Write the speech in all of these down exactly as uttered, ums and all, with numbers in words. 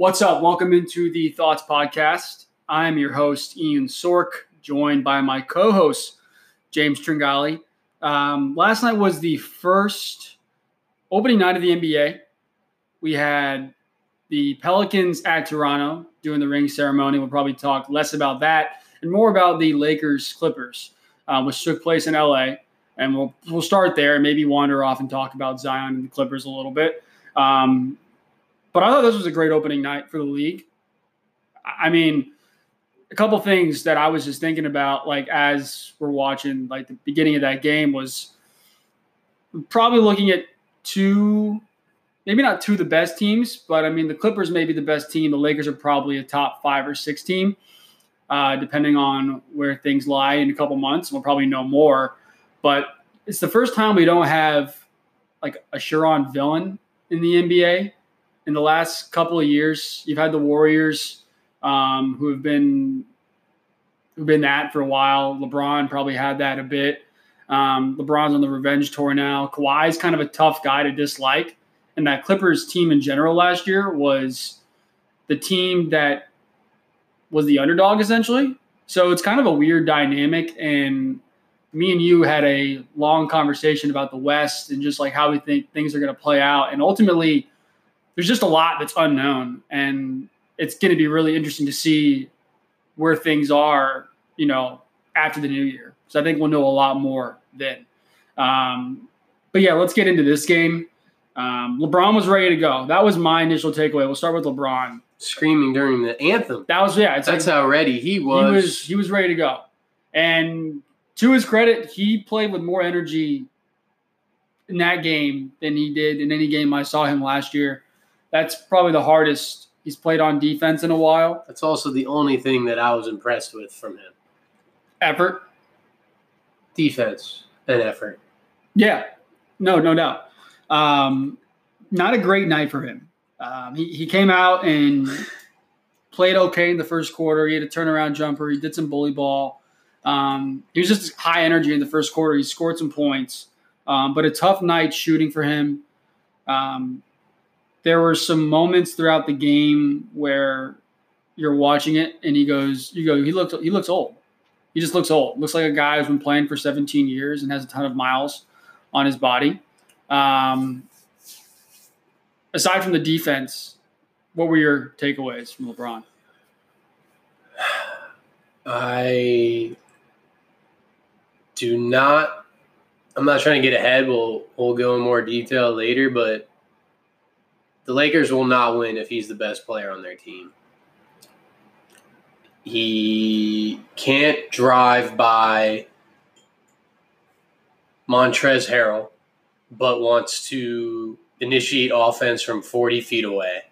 What's up? Welcome into the Thoughts Podcast. I'm your host, Ian Sork, joined by my co-host, James Tringali. Um, last night was the first opening night of the N B A. We had the Pelicans at Toronto doing the ring ceremony. We'll probably talk less about that and more about the Lakers Clippers, uh, which took place in L A. And we'll we'll start there and maybe wander off and talk about Zion and the Clippers a little bit. Um, but I thought this was a great opening night for the league. I mean, a couple things that I was just thinking about, like as we're watching, like the beginning of that game was probably looking at two, maybe not two of the best teams, but I mean, the Clippers may be the best team. The Lakers are probably a top five or six team, uh, depending on where things lie in a couple months. We'll probably know more. But it's the first time we don't have like a Sharon villain in the N B A. In the last couple of years, you've had the Warriors um, who have been who've been that for a while. LeBron probably had that a bit. Um, LeBron's on the revenge tour now. Kawhi's kind of a tough guy to dislike. And that Clippers team in general last year was the team that was the underdog essentially. So it's kind of a weird dynamic. And me and you had a long conversation about the West and just like how we think things are going to play out. And ultimately, there's just a lot that's unknown. And it's going to be really interesting to see where things are, you know, after the new year. So I think we'll know a lot more then. Um, but yeah, let's get into this game. Um, LeBron was ready to go. That was my initial takeaway. We'll start with LeBron. Screaming during the anthem. That was, yeah. It's that's like, how ready he was. He was, he was ready to go. And to his credit, he played with more energy in that game than he did in any game I saw him last year. That's probably the hardest he's played on defense in a while. That's also the only thing that I was impressed with from him. Effort. Defense and effort. Yeah. No, no doubt. Um, not a great night for him. Um, he, he came out and played okay in the first quarter. He had a turnaround jumper. He did some bully ball. Um, he was just high energy in the first quarter. He scored some points, um, but a tough night shooting for him. Um, there were some moments throughout the game where you're watching it and he goes, you go, he looks, he looks old. He just looks old. Looks like a guy who's been playing for seventeen years and has a ton of miles on his body. Um, aside from the defense, what were your takeaways from LeBron? I do not – I'm not trying to get ahead. We'll we'll go in more detail later, but the Lakers will not win if he's the best player on their team. He can't drive by Montrezl Harrell, but wants to initiate offense from forty feet away,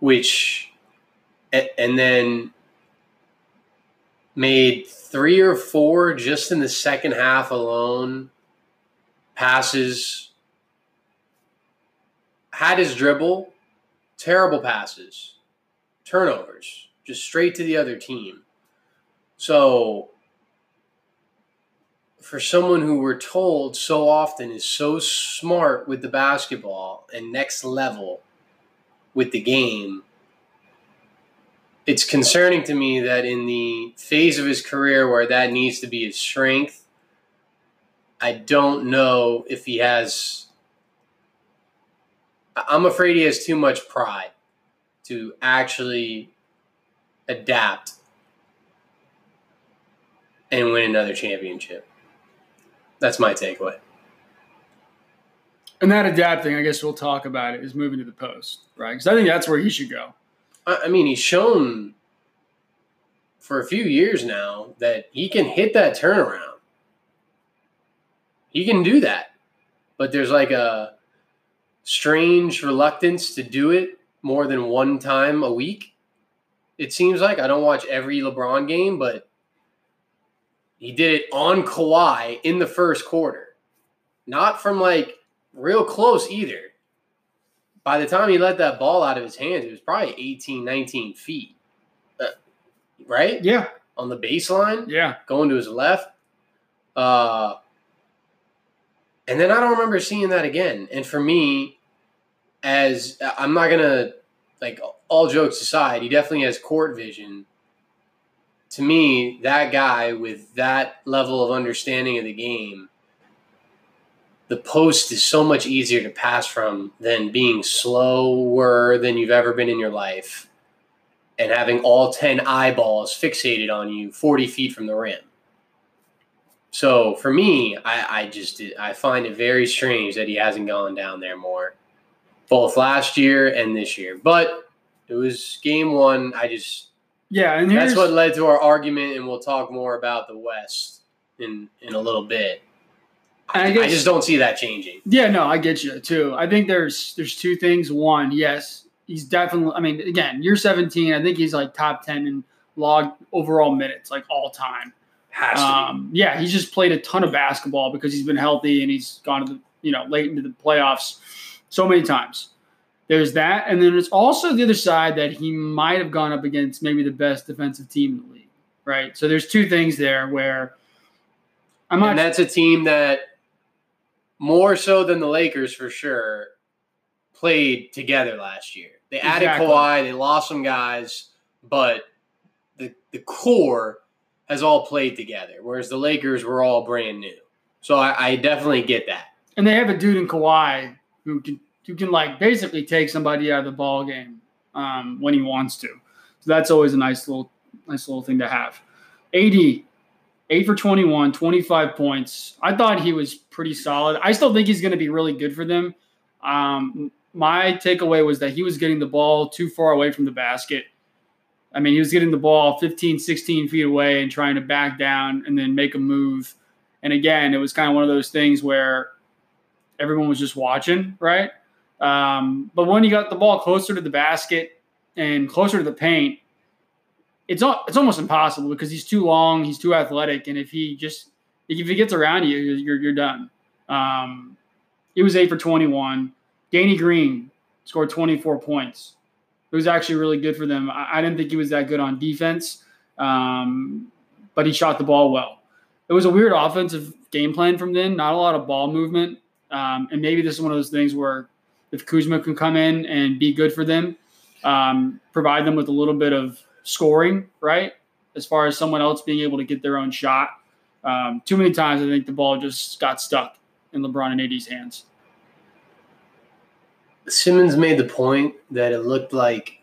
which – and then – made three or four just in the second half alone, passes, had his dribble, terrible passes, turnovers, just straight to the other team. So for someone who we're told so often is so smart with the basketball and next level with the game, it's concerning to me that in the phase of his career where that needs to be his strength, I don't know if he has – I'm afraid he has too much pride to actually adapt and win another championship. That's my takeaway. And that adapting, I guess we'll talk about it, is moving to the post, right? Because I think that's where he should go. I mean, he's shown for a few years now that he can hit that turnaround. He can do that. But there's like a strange reluctance to do it more than one time a week. It seems like. I don't watch every LeBron game, but he did it on Kawhi in the first quarter. Not from like real close either. By the time he let that ball out of his hands, it was probably eighteen, nineteen feet, uh, right? Yeah. On the baseline? Yeah. Going to his left. Uh, and then I don't remember seeing that again. And for me, as I'm not going to like all jokes aside, he definitely has court vision. To me, that guy with that level of understanding of the game, the post is so much easier to pass from than being slower than you've ever been in your life and having all ten eyeballs fixated on you forty feet from the rim. So for me, I, I just I find it very strange that he hasn't gone down there more, both last year and this year. But it was game one. I just yeah, and that's what led to our argument, and we'll talk more about the West in in a little bit. I, guess, I just don't see that changing. Yeah, no, I get you too. I think there's there's two things. One, yes, he's definitely. I mean, again, you're seventeen. I think he's like top ten in log overall minutes, like all time. Has to um, be. Yeah, he's just played a ton of basketball because he's been healthy and he's gone to the, you know, late into the playoffs so many times. There's that. And then it's also the other side that he might have gone up against maybe the best defensive team in the league, right? So there's two things there where I'm not. And that's a team that more so than the Lakers for sure played together last year. They added exactly. Kawhi, they lost some guys, but the the core has all played together, whereas the Lakers were all brand new. So I, I definitely get that. And they have a dude in Kawhi who can, who can like basically take somebody out of the ball game um, when he wants to. So that's always a nice little nice little thing to have. A D, eight for twenty-one, twenty-five points. I thought he was pretty solid. I still think he's going to be really good for them. Um, my takeaway was that he was getting the ball too far away from the basket. I mean, he was getting the ball fifteen, sixteen feet away and trying to back down and then make a move. And again, it was kind of one of those things where everyone was just watching, right? Um, but when he got the ball closer to the basket and closer to the paint, it's all, it's almost impossible because he's too long, he's too athletic, and if he just if he gets around you, you're you're done. Um, it was eight for twenty-one. Danny Green scored twenty-four points. It was actually really good for them. I, I didn't think he was that good on defense, um, but he shot the ball well. It was a weird offensive game plan from them, not a lot of ball movement. Um, and maybe this is one of those things where if Kuzma can come in and be good for them, um, provide them with a little bit of scoring, right, as far as someone else being able to get their own shot. Um, too many times I think the ball just got stuck in LeBron and A D's hands. Simmons made the point that it looked like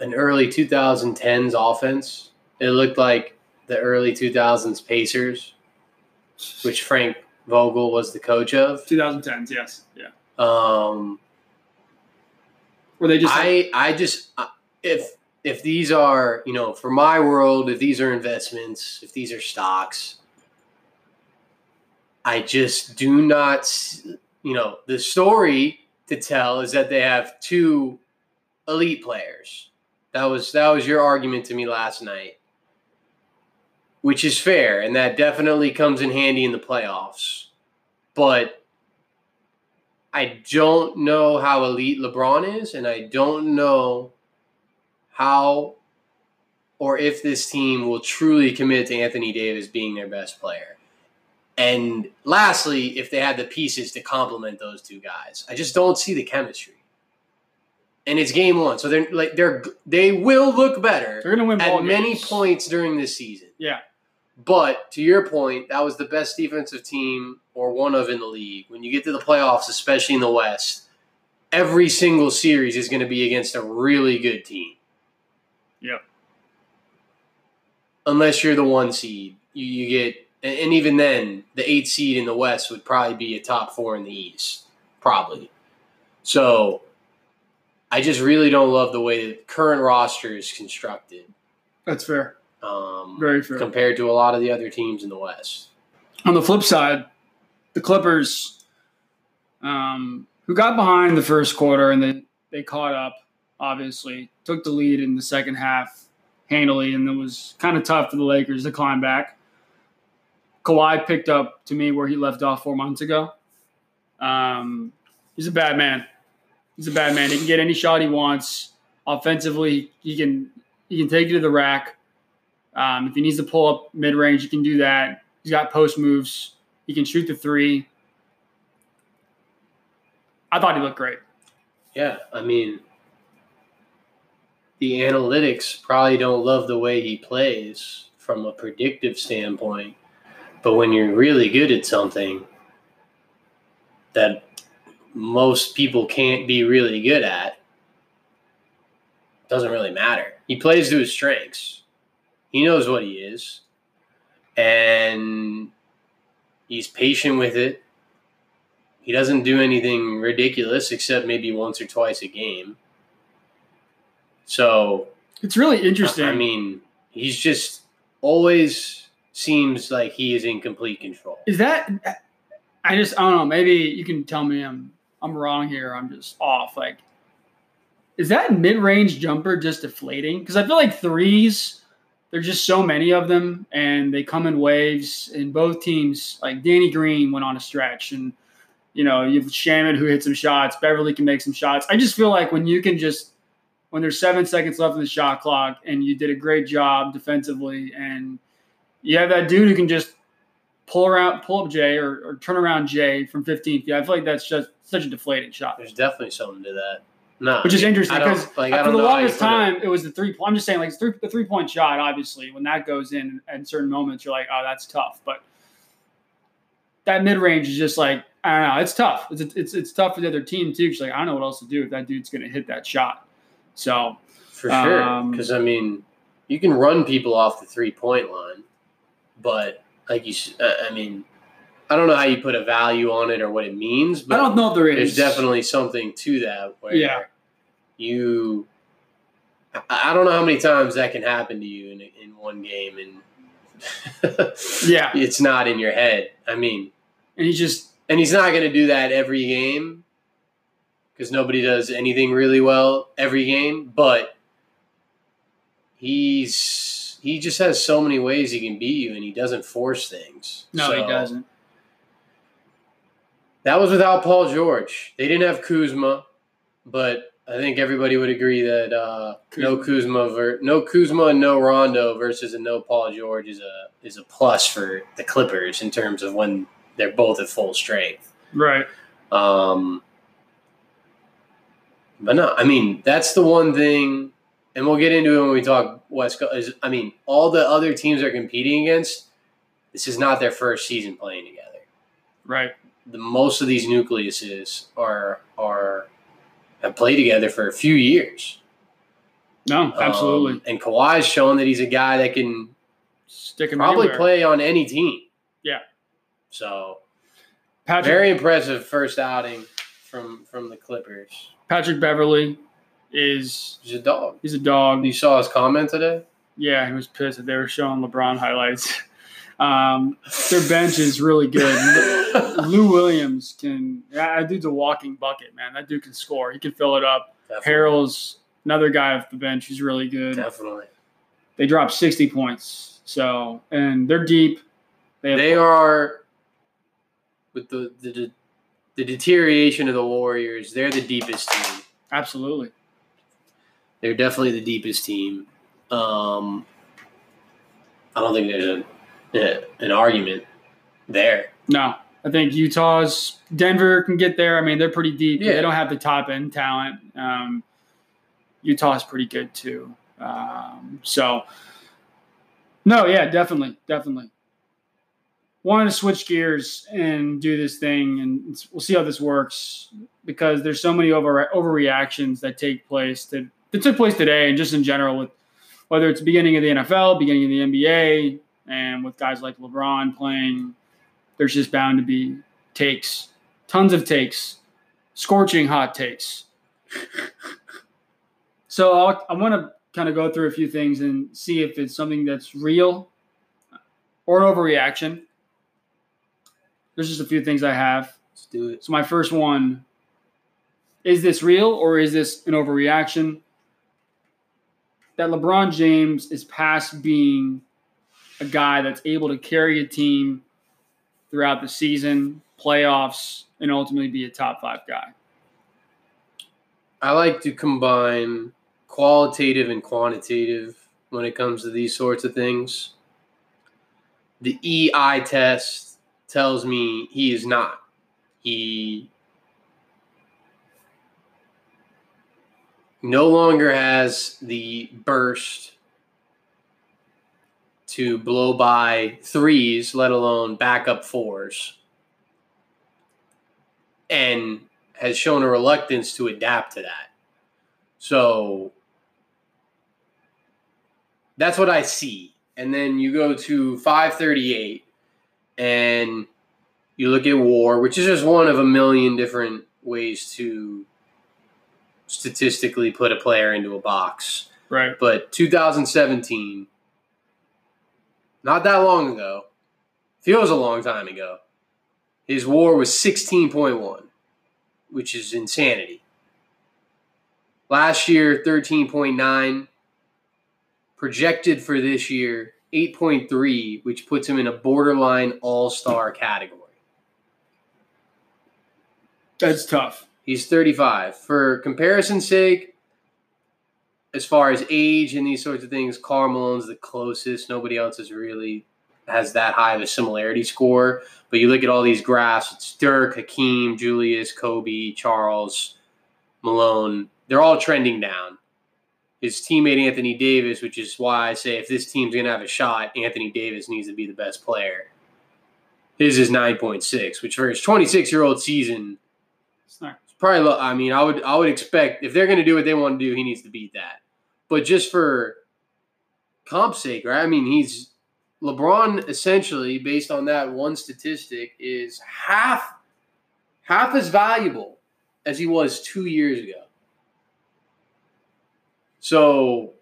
an early twenty tens offense. It looked like the early two thousands Pacers, which Frank Vogel was the coach of. twenty tens, yes, yeah. Um, Were they just? I, I just if if these are, you know, for my world, if these are investments, if these are stocks, I just do not, you know, the story to tell is that they have two elite players. That was that was your argument to me last night, which is fair, and that definitely comes in handy in the playoffs. But I don't know how elite LeBron is, and I don't know how or if this team will truly commit to Anthony Davis being their best player. And lastly, if they had the pieces to complement those two guys, I just don't see the chemistry. And it's game one, so they're like they're they will look better. They're going to win ball at games. Many points during this season. Yeah, but to your point, that was the best defensive team or one of in the league. When you get to the playoffs, especially in the West, every single series is going to be against a really good team. Yeah, unless you're the one seed, you, you get. And even then, the eighth seed in the West would probably be a top four in the East, probably. So I just really don't love the way the current roster is constructed. That's fair. Um, Very fair. Compared to a lot of the other teams in the West. On the flip side, the Clippers, um, who got behind the first quarter and then they caught up, obviously, took the lead in the second half handily, and it was kind of tough for the Lakers to climb back. Kawhi picked up, to me, where he left off four months ago. Um, he's a bad man. He's a bad man. He can get any shot he wants. Offensively, he can he can take you to the rack. Um, if he needs to pull up mid-range, he can do that. He's got post moves. He can shoot the three. I thought he looked great. Yeah, I mean, the analytics probably don't love the way he plays from a predictive standpoint. But when you're really good at something that most people can't be really good at, it doesn't really matter. He plays to his strengths. He knows what he is. And he's patient with it. He doesn't do anything ridiculous except maybe once or twice a game. So it's really interesting. I mean, he's just always seems like he is in complete control. Is that – I just – I don't know. Maybe you can tell me I'm I'm wrong here. I'm just off. Like, is that mid-range jumper just deflating? Because I feel like threes – there's just so many of them, and they come in waves. And both teams, like Danny Green, went on a stretch, and you know you've Shaman who hit some shots. Beverly can make some shots. I just feel like when you can just when there's seven seconds left in the shot clock, and you did a great job defensively, and you have that dude who can just pull around, pull up Jay or, or turn around Jay from fifteen feet. I feel like that's just such a deflating shot. There's definitely something to that. No, which is interesting because like, for the longest time it. it was the three. I'm just saying, like three, the three-point shot. Obviously, when that goes in at certain moments, you're like, "Oh, that's tough." But that mid-range is just like I don't know. It's tough. It's it's it's tough for the other team too. Because like I don't know what else to do if that dude's going to hit that shot. So for sure, because um, I mean, you can run people off the three-point line, but like you, I mean. I don't know how you put a value on it or what it means, but I don't know if there is. There's definitely something to that where yeah. you – I don't know how many times that can happen to you in in one game, and yeah, it's not in your head. I mean – And he's just – And he's not going to do that every game because nobody does anything really well every game, but he's he just has so many ways he can beat you, and he doesn't force things. No, so, he doesn't. That was without Paul George. They didn't have Kuzma, but I think everybody would agree that uh, Kuzma. no Kuzma, ver- no Kuzma, and no Rondo versus a no Paul George is a is a plus for the Clippers in terms of when they're both at full strength. Right. Um, but no, I mean that's the one thing, and we'll get into it when we talk West Coast. Is, I mean, all the other teams they're competing against, this is not their first season playing together. Right. The most of these nucleuses are are have played together for a few years. No, absolutely. Um, and Kawhi's shown that he's a guy that can stick probably anywhere. Play on any team. Yeah. So, Patrick, very impressive first outing from from the Clippers. Patrick Beverly is he's a dog. He's a dog. You saw his comment today? Yeah, he was pissed that they were showing LeBron highlights. Um, their bench is really good. Lou Williams can – that dude's a walking bucket, man. That dude can score. He can fill it up. Definitely. Harrell's another guy off the bench who's really good. Definitely. They dropped sixty points. So – and they're deep. They, they are – with the, the the deterioration of the Warriors, they're the deepest team. Absolutely. They're definitely the deepest team. Um, I don't think there's a – Yeah, an argument there. No, I think Utah's Denver can get there. I mean, they're pretty deep. Yeah. They don't have the top end talent. Um, Utah's pretty good too. Um, so, no, yeah, definitely, definitely. Wanted to switch gears and do this thing, and we'll see how this works because there's so many over overreactions that take place that, that took place today, and just in general with whether it's beginning of the N F L, beginning of the N B A. And with guys like LeBron playing, there's just bound to be takes, tons of takes, scorching hot takes. So I'll, I want to kind of go through a few things and see if it's something that's real or an overreaction. There's just a few things I have. Let's do it. So my first one, is this real or is this an overreaction? That LeBron James is past being a guy that's able to carry a team throughout the season, playoffs, and ultimately be a top five guy. I like to combine qualitative and quantitative when it comes to these sorts of things. The E I test tells me he is not. He no longer has the burst to blow by threes, let alone backup fours, and has shown a reluctance to adapt to that. So that's what I see. And then you go to five thirty-eight and you look at WAR, which is just one of a million different ways to statistically put a player into a box. Right. But two thousand seventeen, not that long ago, feels a long time ago, his WAR was sixteen point one, which is insanity. Last year, thirteen point nine. Projected for this year, eight point three, which puts him in a borderline all-star category. That's tough. He's thirty-five. For comparison's sake, as far as age and these sorts of things, Karl Malone's the closest. Nobody else is really has that high of a similarity score. But you look at all these graphs, it's Dirk, Hakeem, Julius, Kobe, Charles, Malone. They're all trending down. His teammate Anthony Davis, which is why I say if this team's going to have a shot, Anthony Davis needs to be the best player. His is nine point six, which for his twenty-six-year-old season, it's not it's probably. Lo- I mean, I would I would expect if they're going to do what they want to do, he needs to beat that. But just for comp's sake, right? I mean, he's LeBron essentially, based on that one statistic, is half half as valuable as he was two years ago. So,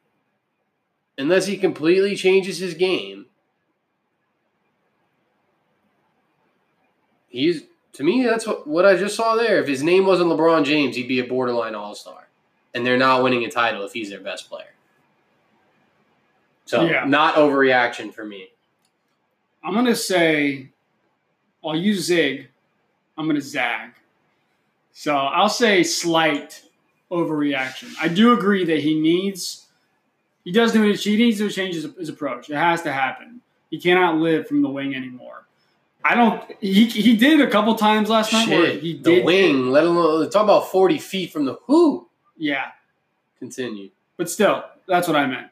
unless he completely changes his game, he's, to me, that's what, what I just saw there. If his name wasn't LeBron James, he'd be a borderline all-star. And they're not winning a title if he's their best player. So, yeah. Not overreaction for me. I'm going to say, while you zig, I'm going to zag. So, I'll say slight overreaction. I do agree that he needs, he does need, he needs to change his, his approach. It has to happen. He cannot live from the wing anymore. I don't. He he did a couple times last night. Where he the did, wing, let alone talk about forty feet from the hoop. Yeah, continue. But still, that's what I meant.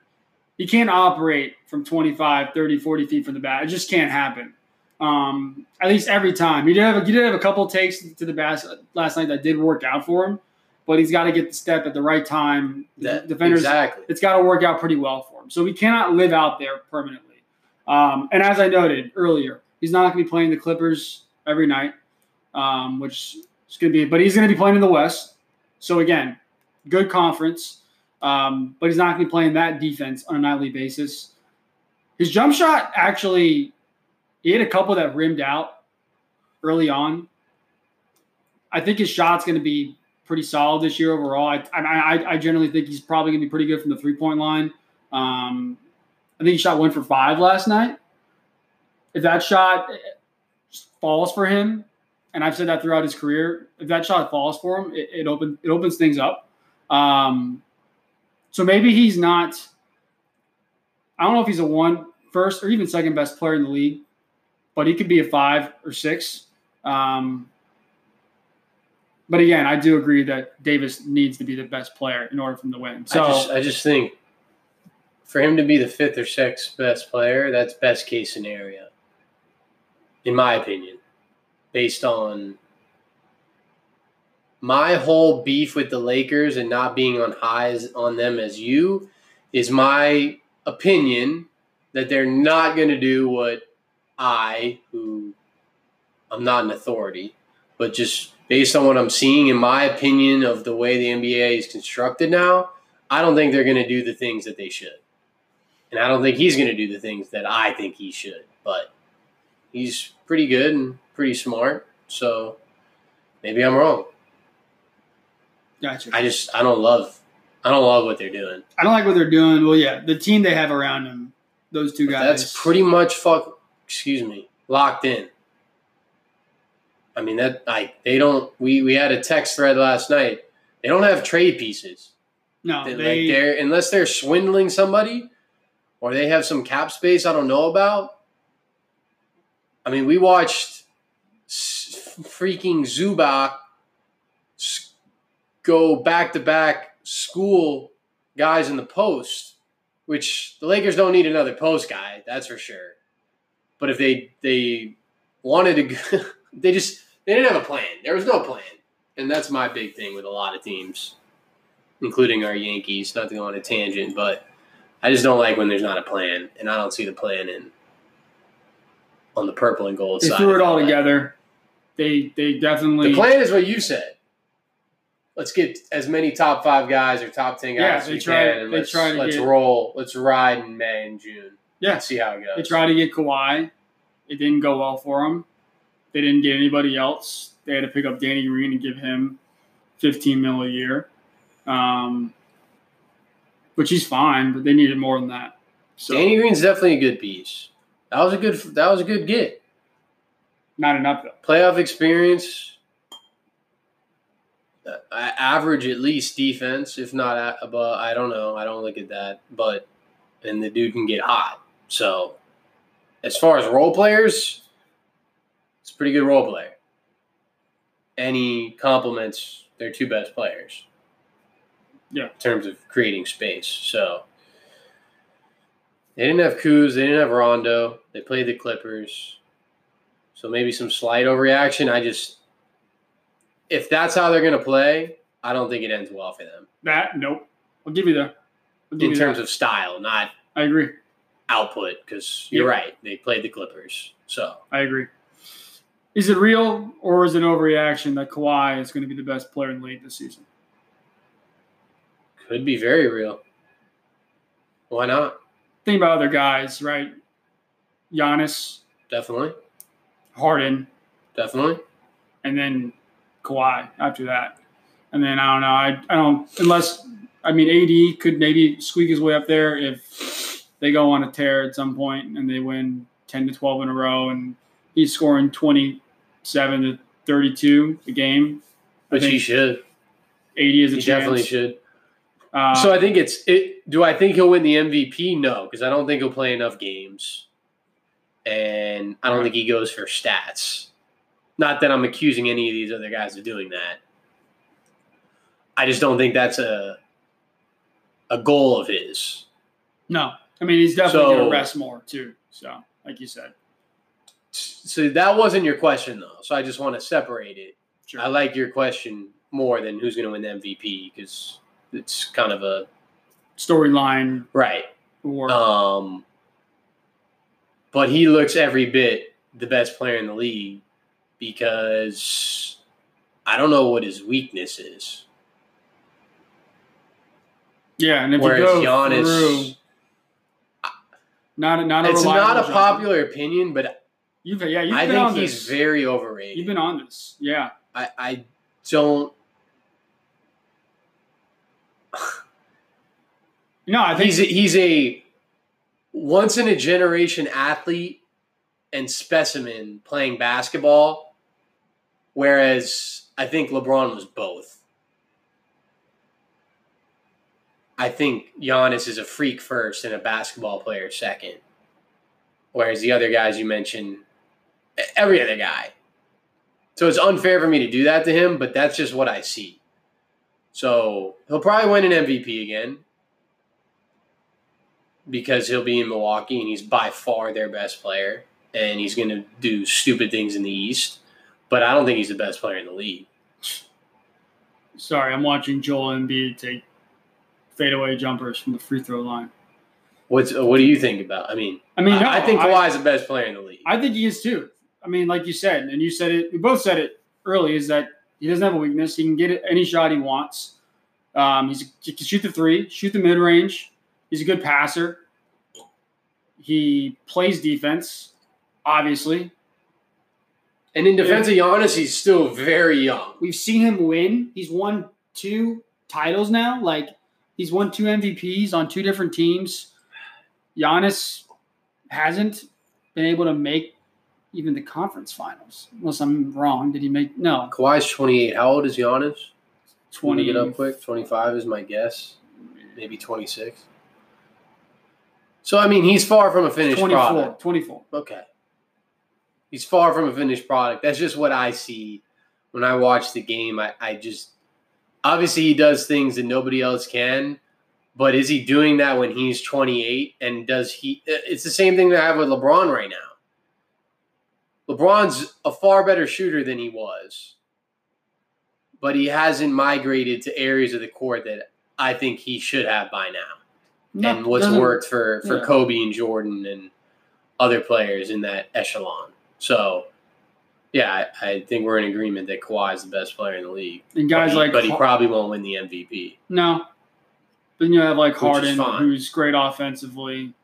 He can't operate from twenty-five, thirty, forty feet from the bat. It just can't happen. Um, at least every time. He did have a, he did have a couple takes to the basket last night that did work out for him. But he's got to get the step at the right time. That, Defenders, exactly. It's got to work out pretty well for him. So he cannot live out there permanently. Um, and as I noted earlier, he's not going to be playing the Clippers every night, um, which is going to be. But he's going to be playing in the West. So again, good conference. Um, but he's not going to be playing that defense on a nightly basis. His jump shot actually, he had a couple that rimmed out early on. I think his shot's going to be pretty solid this year overall. I, I I generally think he's probably going to be pretty good from the three-point line. Um, I think he shot one for five last night. If that shot falls for him, and I've said that throughout his career, if that shot falls for him, it, it, open, it opens things up. Um, so maybe he's not – I don't know if he's a one, first, or even second best player in the league, but he could be a five or six. Um But again, I do agree that Davis needs to be the best player in order for him to win. So I just, I just think for him to be the fifth or sixth best player, that's best case scenario, in my opinion, based on my whole beef with the Lakers and not being on highs on them as you is my opinion that they're not going to do what I, who I'm not an authority, but just based on what I'm seeing, in my opinion, of the way the N B A is constructed now, I don't think they're going to do the things that they should. And I don't think he's going to do the things that I think he should. But he's pretty good and pretty smart, so maybe I'm wrong. Gotcha. I just I don't love I don't love what they're doing. I don't like what they're doing. Well, yeah, the team they have around them, those two but guys. That's pretty much fuck. Excuse me, locked in. I mean, that like they don't we, – we had a text thread last night. They don't have trade pieces. No. They, they, like they're, unless they're swindling somebody or they have some cap space I don't know about. I mean, we watched freaking Zubac go back-to-back school guys in the post, which the Lakers don't need another post guy, that's for sure. But if they they wanted to go, they just they didn't have a plan. There was no plan. And that's my big thing with a lot of teams, including our Yankees, not to go on a tangent, but I just don't like when there's not a plan, and I don't see the plan in on the purple and gold they side. They threw it all together. They they definitely – the plan is what you said. Let's get as many top five guys or top ten guys yeah, as we try, can, and let's, try to let's get, roll. Let's ride in May and June. Yeah. Let's see how it goes. They tried to get Kawhi. It didn't go well for them. They didn't get anybody else. They had to pick up Danny Green and give him fifteen mil a year. Um, which he's fine, but they needed more than that. So Danny Green's definitely a good piece. That was a good. That was a good get. Not enough though. Playoff experience, uh, average at least defense, if not above. I don't know. I don't look at that, but and the dude can get hot. So as far as role players, it's a pretty good role player. And he complements their two best players. Yeah. In terms of creating space. So they didn't have Kuz. They didn't have Rondo. They played the Clippers. So maybe some slight overreaction. I just – if that's how they're going to play, I don't think it ends well for them. That, nope. I'll give you that. Give in you terms that. Of style, not – I agree. Output, because you're yeah. right. They played the Clippers. So I agree. Is it real or is it an overreaction that Kawhi is going to be the best player in the league this season? Could be very real. Why not? Think about other guys, right? Giannis. Definitely. Harden. Definitely. And then Kawhi after that. And then I don't know. I, I don't – unless – I mean, A D could maybe squeak his way up there if they go on a tear at some point and they win ten to twelve in a row and he's scoring twenty-seven to thirty-two a game. Which he should. A D is a chance. He definitely should. Uh, so I think it's it. Do I think he'll win the M V P? No, because I don't think he'll play enough games, and I don't think he goes for stats. Not that I'm accusing any of these other guys of doing that. I just don't think that's a a goal of his. No, I mean he's definitely so, going to rest more too. So, like you said, so that wasn't your question though. So I just want to separate it. Sure. I like your question more than who's going to win the M V P because. It's kind of a storyline. Right. Or, um, but he looks every bit the best player in the league because I don't know what his weakness is. Yeah, and if Whereas you go Giannis, through not, not a it's not a genre. Popular opinion, but you've, yeah, you've I been think on he's this. Very overrated. You've been on this. Yeah. I, I don't. No, I think he's a, he's a once in a generation athlete and specimen playing basketball, whereas I think LeBron was both. I think Giannis is a freak first and a basketball player second, whereas the other guys you mentioned, every other guy. So it's unfair for me to do that to him, but that's just what I see. So he'll probably win an M V P again because he'll be in Milwaukee and he's by far their best player and he's going to do stupid things in the East. But I don't think he's the best player in the league. Sorry, I'm watching Joel Embiid take fadeaway jumpers from the free throw line. What's What do you think about? I mean, I, mean, no, I think Kawhi's the best player in the league. I think he is too. I mean, like you said, and you said it, we both said it early, is that he doesn't have a weakness. He can get any shot he wants. Um, he's, he can shoot the three, shoot the mid-range. He's a good passer. He plays defense, obviously. And in defense yeah. of Giannis, he's still very young. We've seen him win. He's won two titles now. Like, he's won two M V Ps on two different teams. Giannis hasn't been able to make even the conference finals. Unless I'm wrong. Did he make – no. Kawhi's twenty-eight. How old is Giannis? twenty. Get up quick. twenty-five is my guess. Maybe twenty-six. So, I mean, he's far from a finished product. twenty-four. Okay. He's far from a finished product. That's just what I see when I watch the game. I, I just obviously he does things that nobody else can, but is he doing that when he's twenty-eight? And does he – it's the same thing that I have with LeBron right now. LeBron's a far better shooter than he was, but he hasn't migrated to areas of the court that I think he should have by now. No, and what's worked for, for yeah. Kobe and Jordan and other players in that echelon. So, yeah, I, I think we're in agreement that Kawhi is the best player in the league. And guys but he, like, but he probably won't win the M V P. No, but then you have like Harden, who's great offensively,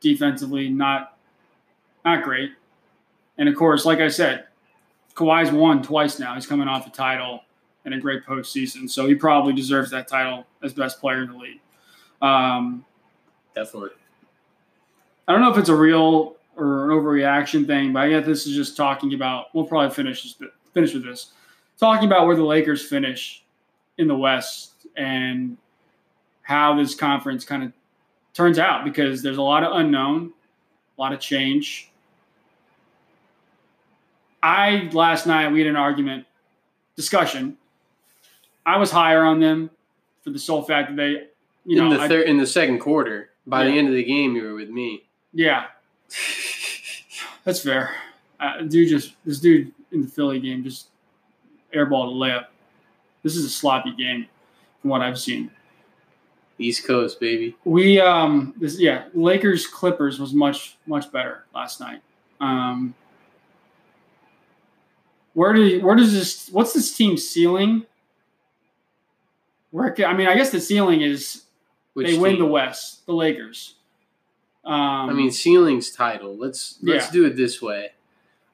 defensively not not great. And of course, like I said, Kawhi's won twice now. He's coming off a title and a great postseason, so he probably deserves that title as best player in the league. Um, Definitely. I don't know if it's a real or an overreaction thing, but I guess this is just talking about – we'll probably finish finish with this. Talking about where the Lakers finish in the West and how this conference kind of turns out, because there's a lot of unknown, a lot of change. I – last night we had an argument, discussion. I was higher on them for the sole fact that they – You know, in the thir- I, in the second quarter, by yeah. the end of the game, you were with me. Yeah, that's fair. Uh, dude, just this dude in the Philly game just airballed a layup. This is a sloppy game from what I've seen. East Coast, baby. We um, this yeah, Lakers Clippers was much much better last night. Um, where do you, where does this? What's this team's ceiling? Where I mean, I guess the ceiling is. Which they win team? The West, the Lakers. Um, I mean, ceiling's title. Let's let's yeah. do it this way.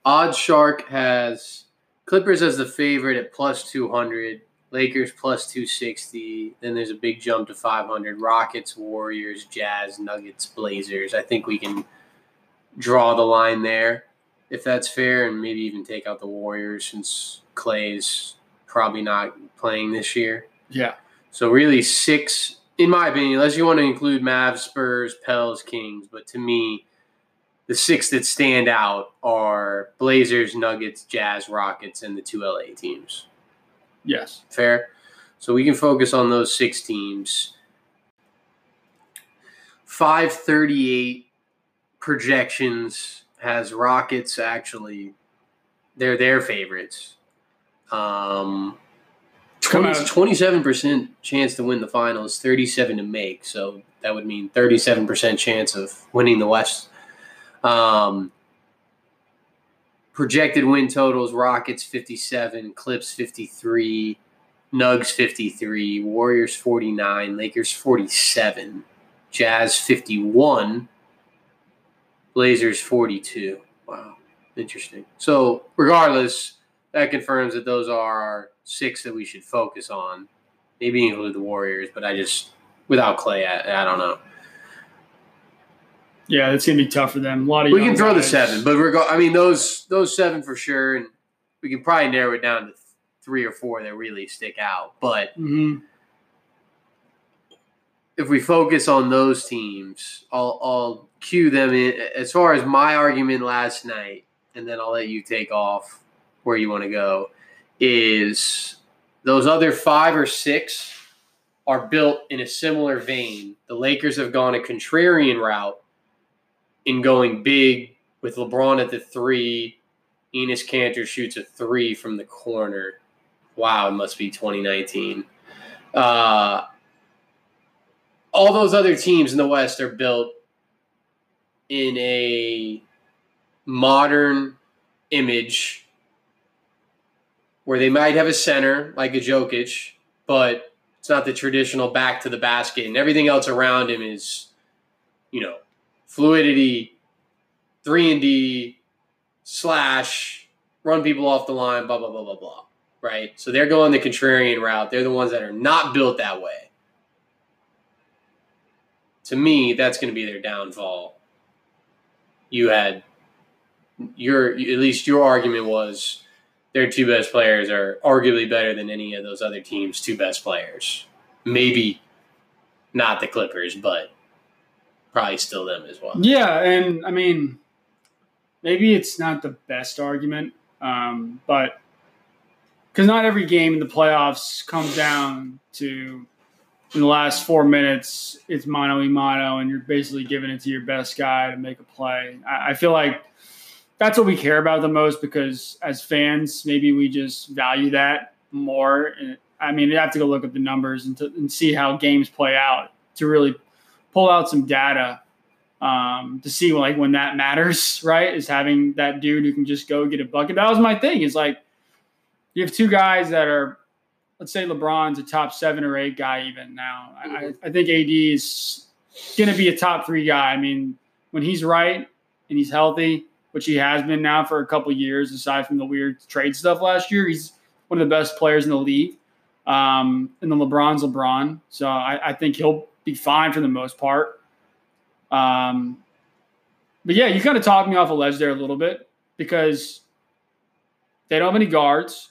Odd Shark has Clippers as the favorite at plus two hundred, Lakers plus two sixty. Then there's a big jump to five hundred. Rockets, Warriors, Jazz, Nuggets, Blazers. I think we can draw the line there, if that's fair, and maybe even take out the Warriors since Klay's probably not playing this year. Yeah. So really six. In my opinion, unless you want to include Mavs, Spurs, Pels, Kings, but to me, the six that stand out are Blazers, Nuggets, Jazz, Rockets, and the two L A teams. Yes. Fair? So we can focus on those six teams. five thirty-eight projections has Rockets actually. They're their favorites. Um... twenty-seven percent chance to win the finals, thirty-seven to make. So that would mean thirty-seven percent chance of winning the West. Um, projected win totals, Rockets fifty-seven, Clips fifty-three, Nugs fifty-three, Warriors forty-nine, Lakers forty-seven, Jazz fifty-one, Blazers forty-two. Wow, interesting. So regardless, that confirms that those are our six that we should focus on. Maybe include the Warriors, but I just – without Clay, I, I don't know. Yeah, that's going to be tough for them. A lot of we can throw guys. The seven, but we're go- I mean, those those seven for sure, and we can probably narrow it down to three or four that really stick out. But mm-hmm. if we focus on those teams, I'll, I'll cue them in. As far as my argument last night, and then I'll let you take off where you want to go, is those other five or six are built in a similar vein. The Lakers have gone a contrarian route in going big with LeBron at the three. Enes Kanter shoots a three from the corner. Wow, it must be twenty nineteen. Uh, all those other teams in the West are built in a modern image where they might have a center like a Jokic, but it's not the traditional back to the basket, and everything else around him is, you know, fluidity, three and D, slash, run people off the line, blah, blah, blah, blah, blah, right? So they're going the contrarian route. They're the ones that are not built that way. To me, that's going to be their downfall. You had your, at least your argument was, their two best players are arguably better than any of those other teams' two best players. Maybe not the Clippers, but probably still them as well. Yeah, and I mean, maybe it's not the best argument, um, but because not every game in the playoffs comes down to in the last four minutes, it's mano-a-mano, and you're basically giving it to your best guy to make a play. I, I feel like that's what we care about the most because as fans, maybe we just value that more. And I mean, you have to go look at the numbers and, to, and see how games play out to really pull out some data um, to see like when that matters, right, is having that dude who can just go get a bucket. That was my thing. It's like you have two guys that are, let's say LeBron's a top seven or eight guy even now. I, I think A D is going to be a top three guy. I mean, when he's right and he's healthy, which he has been now for a couple of years, aside from the weird trade stuff last year, he's one of the best players in the league. Um, and then LeBron's LeBron. So I, I think he'll be fine for the most part. Um, but, yeah, you kind of talked me off a ledge there a little bit because they don't have any guards.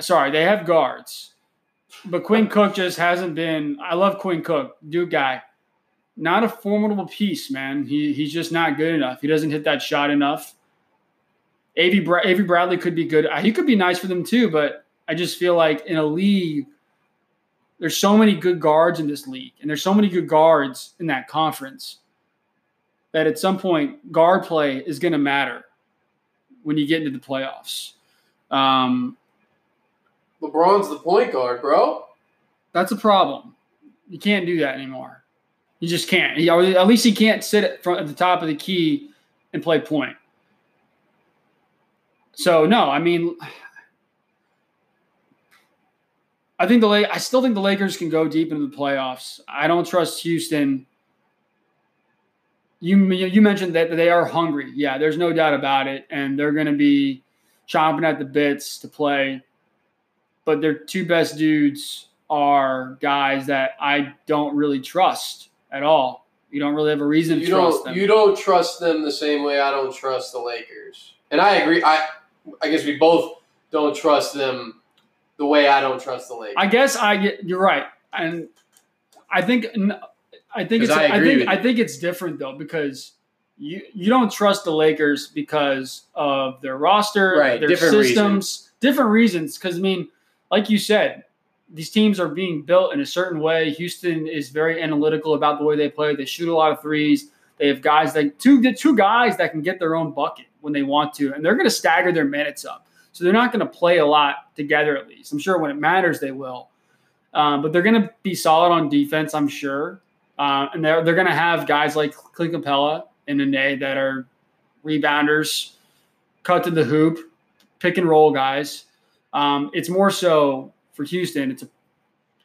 Sorry, they have guards. But Quinn Cook just hasn't been – I love Quinn Cook, dude guy. Not a formidable piece, man. He He's just not good enough. He doesn't hit that shot enough. Avery, Bra- Avery Bradley could be good. He could be nice for them too, but I just feel like in a league, there's so many good guards in this league, and there's so many good guards in that conference that at some point guard play is going to matter when you get into the playoffs. Um LeBron's the point guard, bro. That's a problem. You can't do that anymore. You just can't. He, at least he can't sit at the top of the key and play point. So, no, I mean, I think the I still think the Lakers can go deep into the playoffs. I don't trust Houston. You, you mentioned that they are hungry. Yeah, there's no doubt about it. And they're going to be chomping at the bits to play. But their two best dudes are guys that I don't really trust at all. You don't really have a reason to trust them. You don't trust them the same way I don't trust the Lakers. And I agree. I I guess we both don't trust them the way I don't trust the Lakers. I guess I get, you're right. And I think I think it's I, I think I think it's different though because you you don't trust the Lakers because of their roster, right, their different systems, reasons. different reasons because I mean like you said, these teams are being built in a certain way. Houston is very analytical about the way they play. They shoot a lot of threes. They have guys that two two guys that can get their own bucket when they want to, and they're going to stagger their minutes up. So they're not going to play a lot together at least. I'm sure when it matters they will, um, but they're going to be solid on defense, I'm sure. Uh, and they're they're going to have guys like Clint Capella and Nene that are rebounders, cut to the hoop, pick and roll guys. Um, it's more so for Houston. It's a,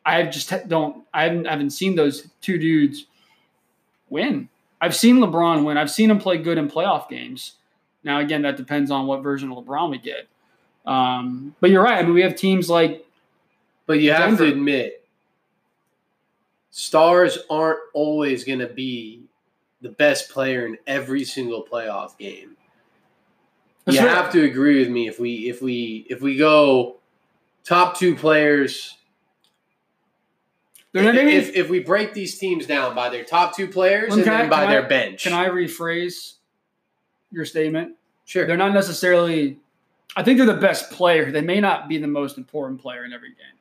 I just don't. I haven't, I haven't seen those two dudes win. I've seen LeBron win. I've seen him play good in playoff games. Now, again, that depends on what version of LeBron we get. Um, but you're right. I mean, we have teams like. But you Denver. have to admit, stars aren't always going to be the best player in every single playoff game. You have to agree with me if we if we if we go top two players. If, if if we break these teams down by their top two players and then by their bench. Can I rephrase your statement? Sure. They're not necessarily I think they're the best player. They may not be the most important player in every game.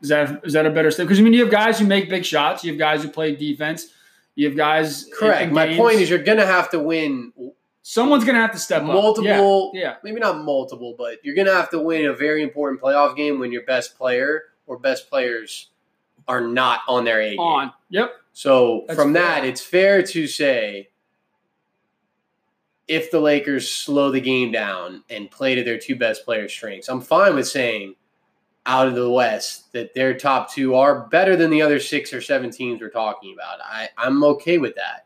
Is that is that a better statement? Because I mean you have guys who make big shots, you have guys who play defense, you have guys Correct. My point is you're gonna have to win. Someone's going to have to step multiple, up. Multiple, yeah, yeah. Maybe not multiple, but you're going to have to win a very important playoff game when your best player or best players are not on their A on. game. Yep. So That's from fair. that, it's fair to say if the Lakers slow the game down and play to their two best player strengths, I'm fine with saying out of the West that their top two are better than the other six or seven teams we're talking about. I, I'm okay with that.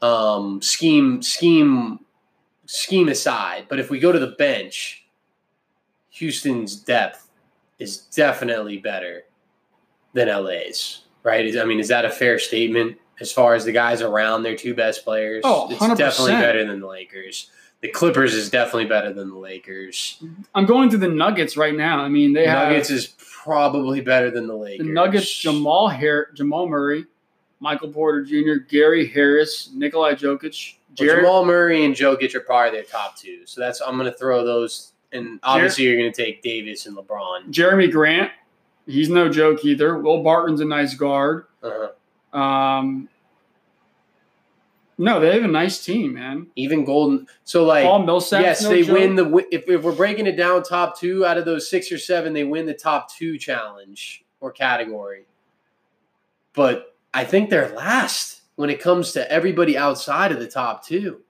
Um, scheme, scheme, scheme aside, but if we go to the bench, Houston's depth is definitely better than L A's, right? Is, I mean, is that a fair statement as far as the guys around their two best players? Oh, one hundred percent. It's definitely better than the Lakers. The Clippers is definitely better than the Lakers. I'm going to the Nuggets right now. I mean, they Nuggets have Nuggets is probably better than the Lakers. The Nuggets, Jamal Har- Jamal Murray. Michael Porter Junior, Gary Harris, Nikolai Jokic. Jared- well, Jamal Murray and Jokic are probably their top two. So that's I'm going to throw those And obviously Jer- you're going to take Davis and LeBron. Jeremy Grant, he's no joke either. Will Barton's a nice guard. Uh-huh. Um, no, they have a nice team, man. Even Golden. So, like, Paul Millsap's yes, no they joke. win the – if if we're breaking it down, top two out of those six or seven, they win the top two challenge or category. But I think they're last when it comes to everybody outside of the top two.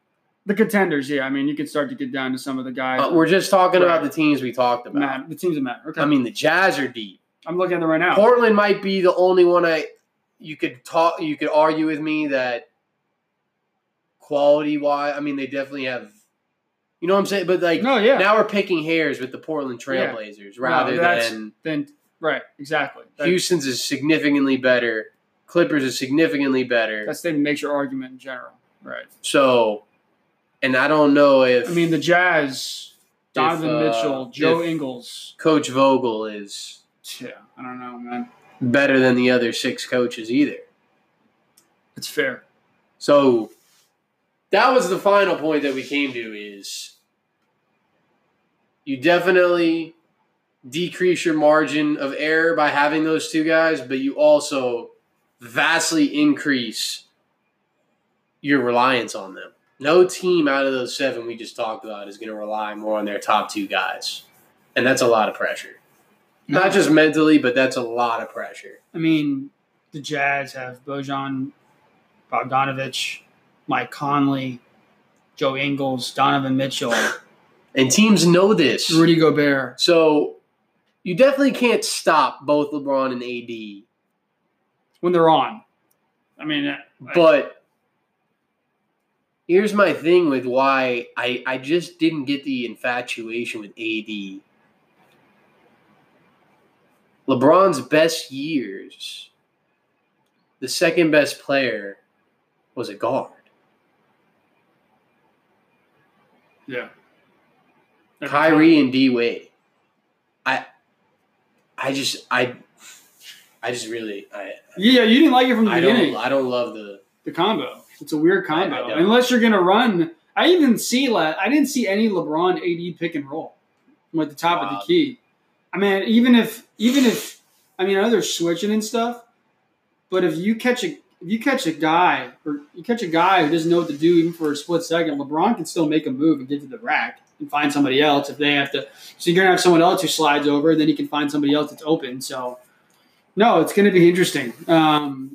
The contenders, yeah. I mean, you can start to get down to some of the guys. Uh, we're just talking right. about the teams we talked about. Matt, the teams that matter. Okay. I mean, the Jazz are deep. I'm looking at them right now. Portland might be the only one I you could talk. You could argue with me that quality wise, I mean, they definitely have. You know what I'm saying? But like, no, yeah. Now we're picking hairs with the Portland Trailblazers yeah. rather no, than then right exactly. That's, Houston's is significantly better. Clippers is significantly better. That's the makes your argument in general, right? So. And I don't know if – I mean, the Jazz, Donovan if, uh, Mitchell, Joe Ingles. Coach Vogel is – yeah, I don't know, man. Better than the other six coaches either. It's fair. So that was the final point that we came to is you definitely decrease your margin of error by having those two guys, but you also vastly increase your reliance on them. No team out of those seven we just talked about is going to rely more on their top two guys. And that's a lot of pressure. No. Not just mentally, but that's a lot of pressure. I mean, the Jazz have Bojan Bogdanovic, Mike Conley, Joe Ingles, Donovan Mitchell. And teams know this. Rudy Gobert. So you definitely can't stop both LeBron and A D. When they're on. I mean, like, but... Here's my thing with why I, I just didn't get the infatuation with A D. LeBron's best years, the second best player was a guard. Yeah. Every Kyrie time. And D Wade. I I just I I just really I Yeah, you didn't like it from the I beginning. Don't, I don't love the the combo. It's a weird combo. I, I Unless you're going to run. I even see la- – I didn't see any LeBron A D pick and roll at the top wow. of the key. I mean, even if – even if I mean, I know they're switching and stuff, but if you catch a if you catch a guy or you catch a guy who doesn't know what to do even for a split second, LeBron can still make a move and get to the rack and find somebody else if they have to. So you're going to have someone else who slides over, and then he can find somebody else that's open. So, no, it's going to be interesting. Um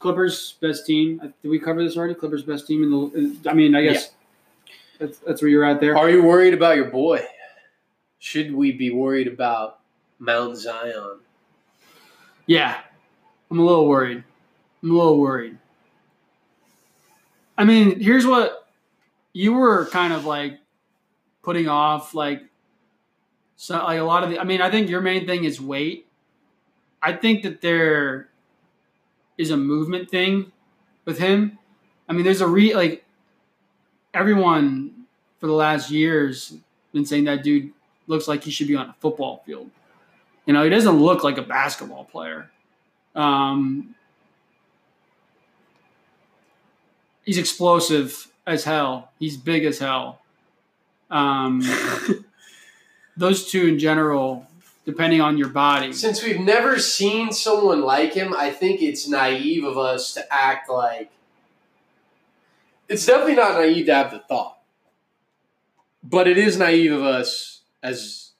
Clippers best team. Did we cover this already? Clippers best team in the. I mean, I guess yeah. that's that's where you're at there. Are you worried about your boy? Should we be worried about Mount Zion? Yeah, I'm a little worried. I'm a little worried. I mean, here's what you were kind of like putting off, like so, like a lot of the. I mean, I think your main thing is weight. I think that they're. Is a movement thing with him. I mean, there's a re like everyone for the last years been saying that dude looks like he should be on a football field. You know, he doesn't look like a basketball player. Um, he's explosive as hell. He's big as hell. Um, those two in general. Depending on your body. Since we've never seen someone like him, I think it's naive of us to act like – it's definitely not naive to have the thought. But it is naive of us as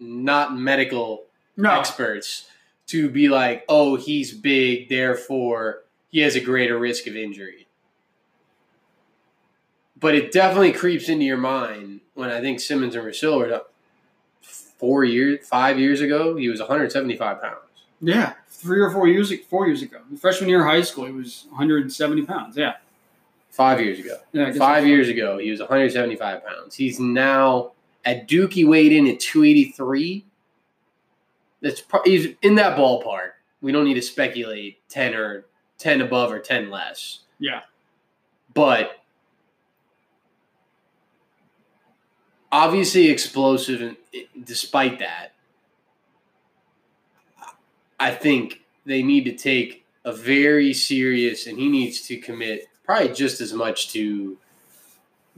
not medical no. experts to be like, oh, he's big, therefore he has a greater risk of injury. But it definitely creeps into your mind when I think Simmons and Russell were up. Four years, five years ago, he was one hundred seventy-five pounds. Yeah, three or four years, four years ago, freshman year of high school, he was one hundred seventy pounds. Yeah, five years ago. Yeah, five years right. ago, he was one hundred seventy-five pounds. He's now at Dookie weighed in at two eighty-three. That's pro- he's in that ballpark. We don't need to speculate ten or ten above or ten less. Yeah, but. Obviously explosive, and despite that, I think they need to take a very serious, and he needs to commit probably just as much to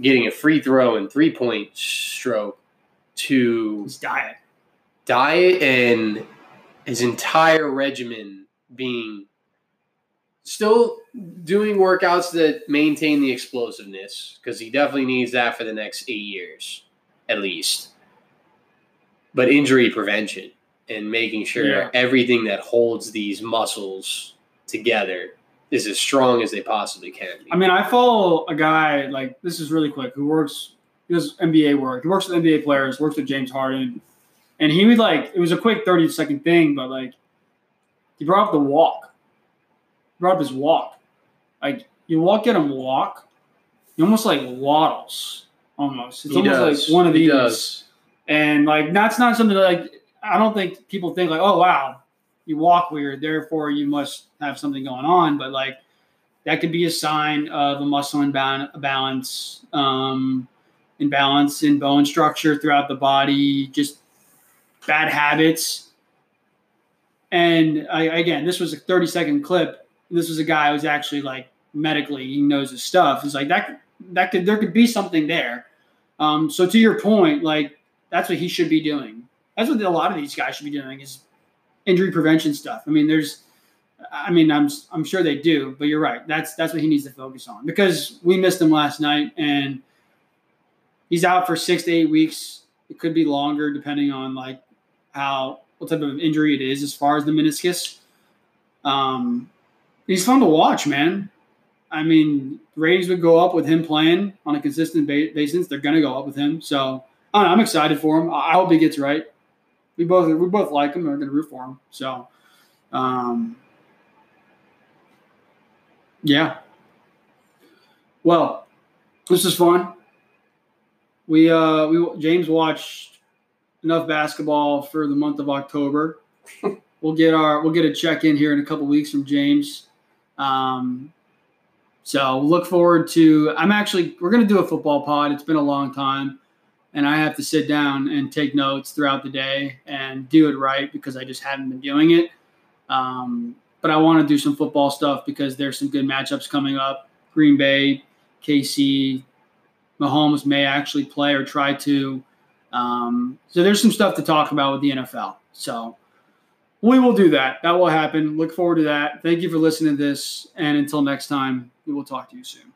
getting a free throw and three-point stroke to his diet. Diet and his entire regimen being still doing workouts that maintain the explosiveness, because he definitely needs that for the next eight years at least. But injury prevention and making sure yeah. everything that holds these muscles together is as strong as they possibly can be. I mean, I follow a guy, like, this is really quick, who works, he does N B A work. He works with N B A players, works with James Harden. And he would, like, it was a quick thirty-second thing, but, like, he brought up the walk. He brought up his walk. Like, you walk at him walk, he almost, like, waddles almost. It's he almost does. Like one of he these. Does. And, like, that's not something that, like, I don't think people think, like, oh, wow, you walk weird, therefore you must have something going on. But, like, that could be a sign of a muscle imbalance, um, imbalance in bone structure throughout the body, just bad habits. And, I, again, this was a thirty-second clip. This was a guy who's actually, like, medically, he knows his stuff. It's like that that could there could be something there. Um, so to your point, like, that's what he should be doing. That's what a lot of these guys should be doing is – injury prevention stuff. I mean, there's, I mean, I'm I'm sure they do, but you're right. That's that's what he needs to focus on, because we missed him last night, and he's out for six to eight weeks. It could be longer, depending on like how what type of injury it is, as far as the meniscus. Um, he's fun to watch, man. I mean, ratings would go up with him playing on a consistent basis. They're gonna go up with him, so I don't know, I'm excited for him. I hope he gets right. We both we both like him and we're going to root for him. So, um, yeah. Well, this is fun. We uh, we James watched enough basketball for the month of October. We'll get our we'll get a check in here in a couple weeks from James. Um, so look forward to. I'm actually we're going to do a football pod. It's been a long time. And I have to sit down and take notes throughout the day and do it right, because I just haven't been doing it. Um, but I want to do some football stuff because there's some good matchups coming up. Green Bay, K C, Mahomes may actually play or try to. Um, so there's some stuff to talk about with the N F L. So we will do that. That will happen. Look forward to that. Thank you for listening to this. And until next time, we will talk to you soon.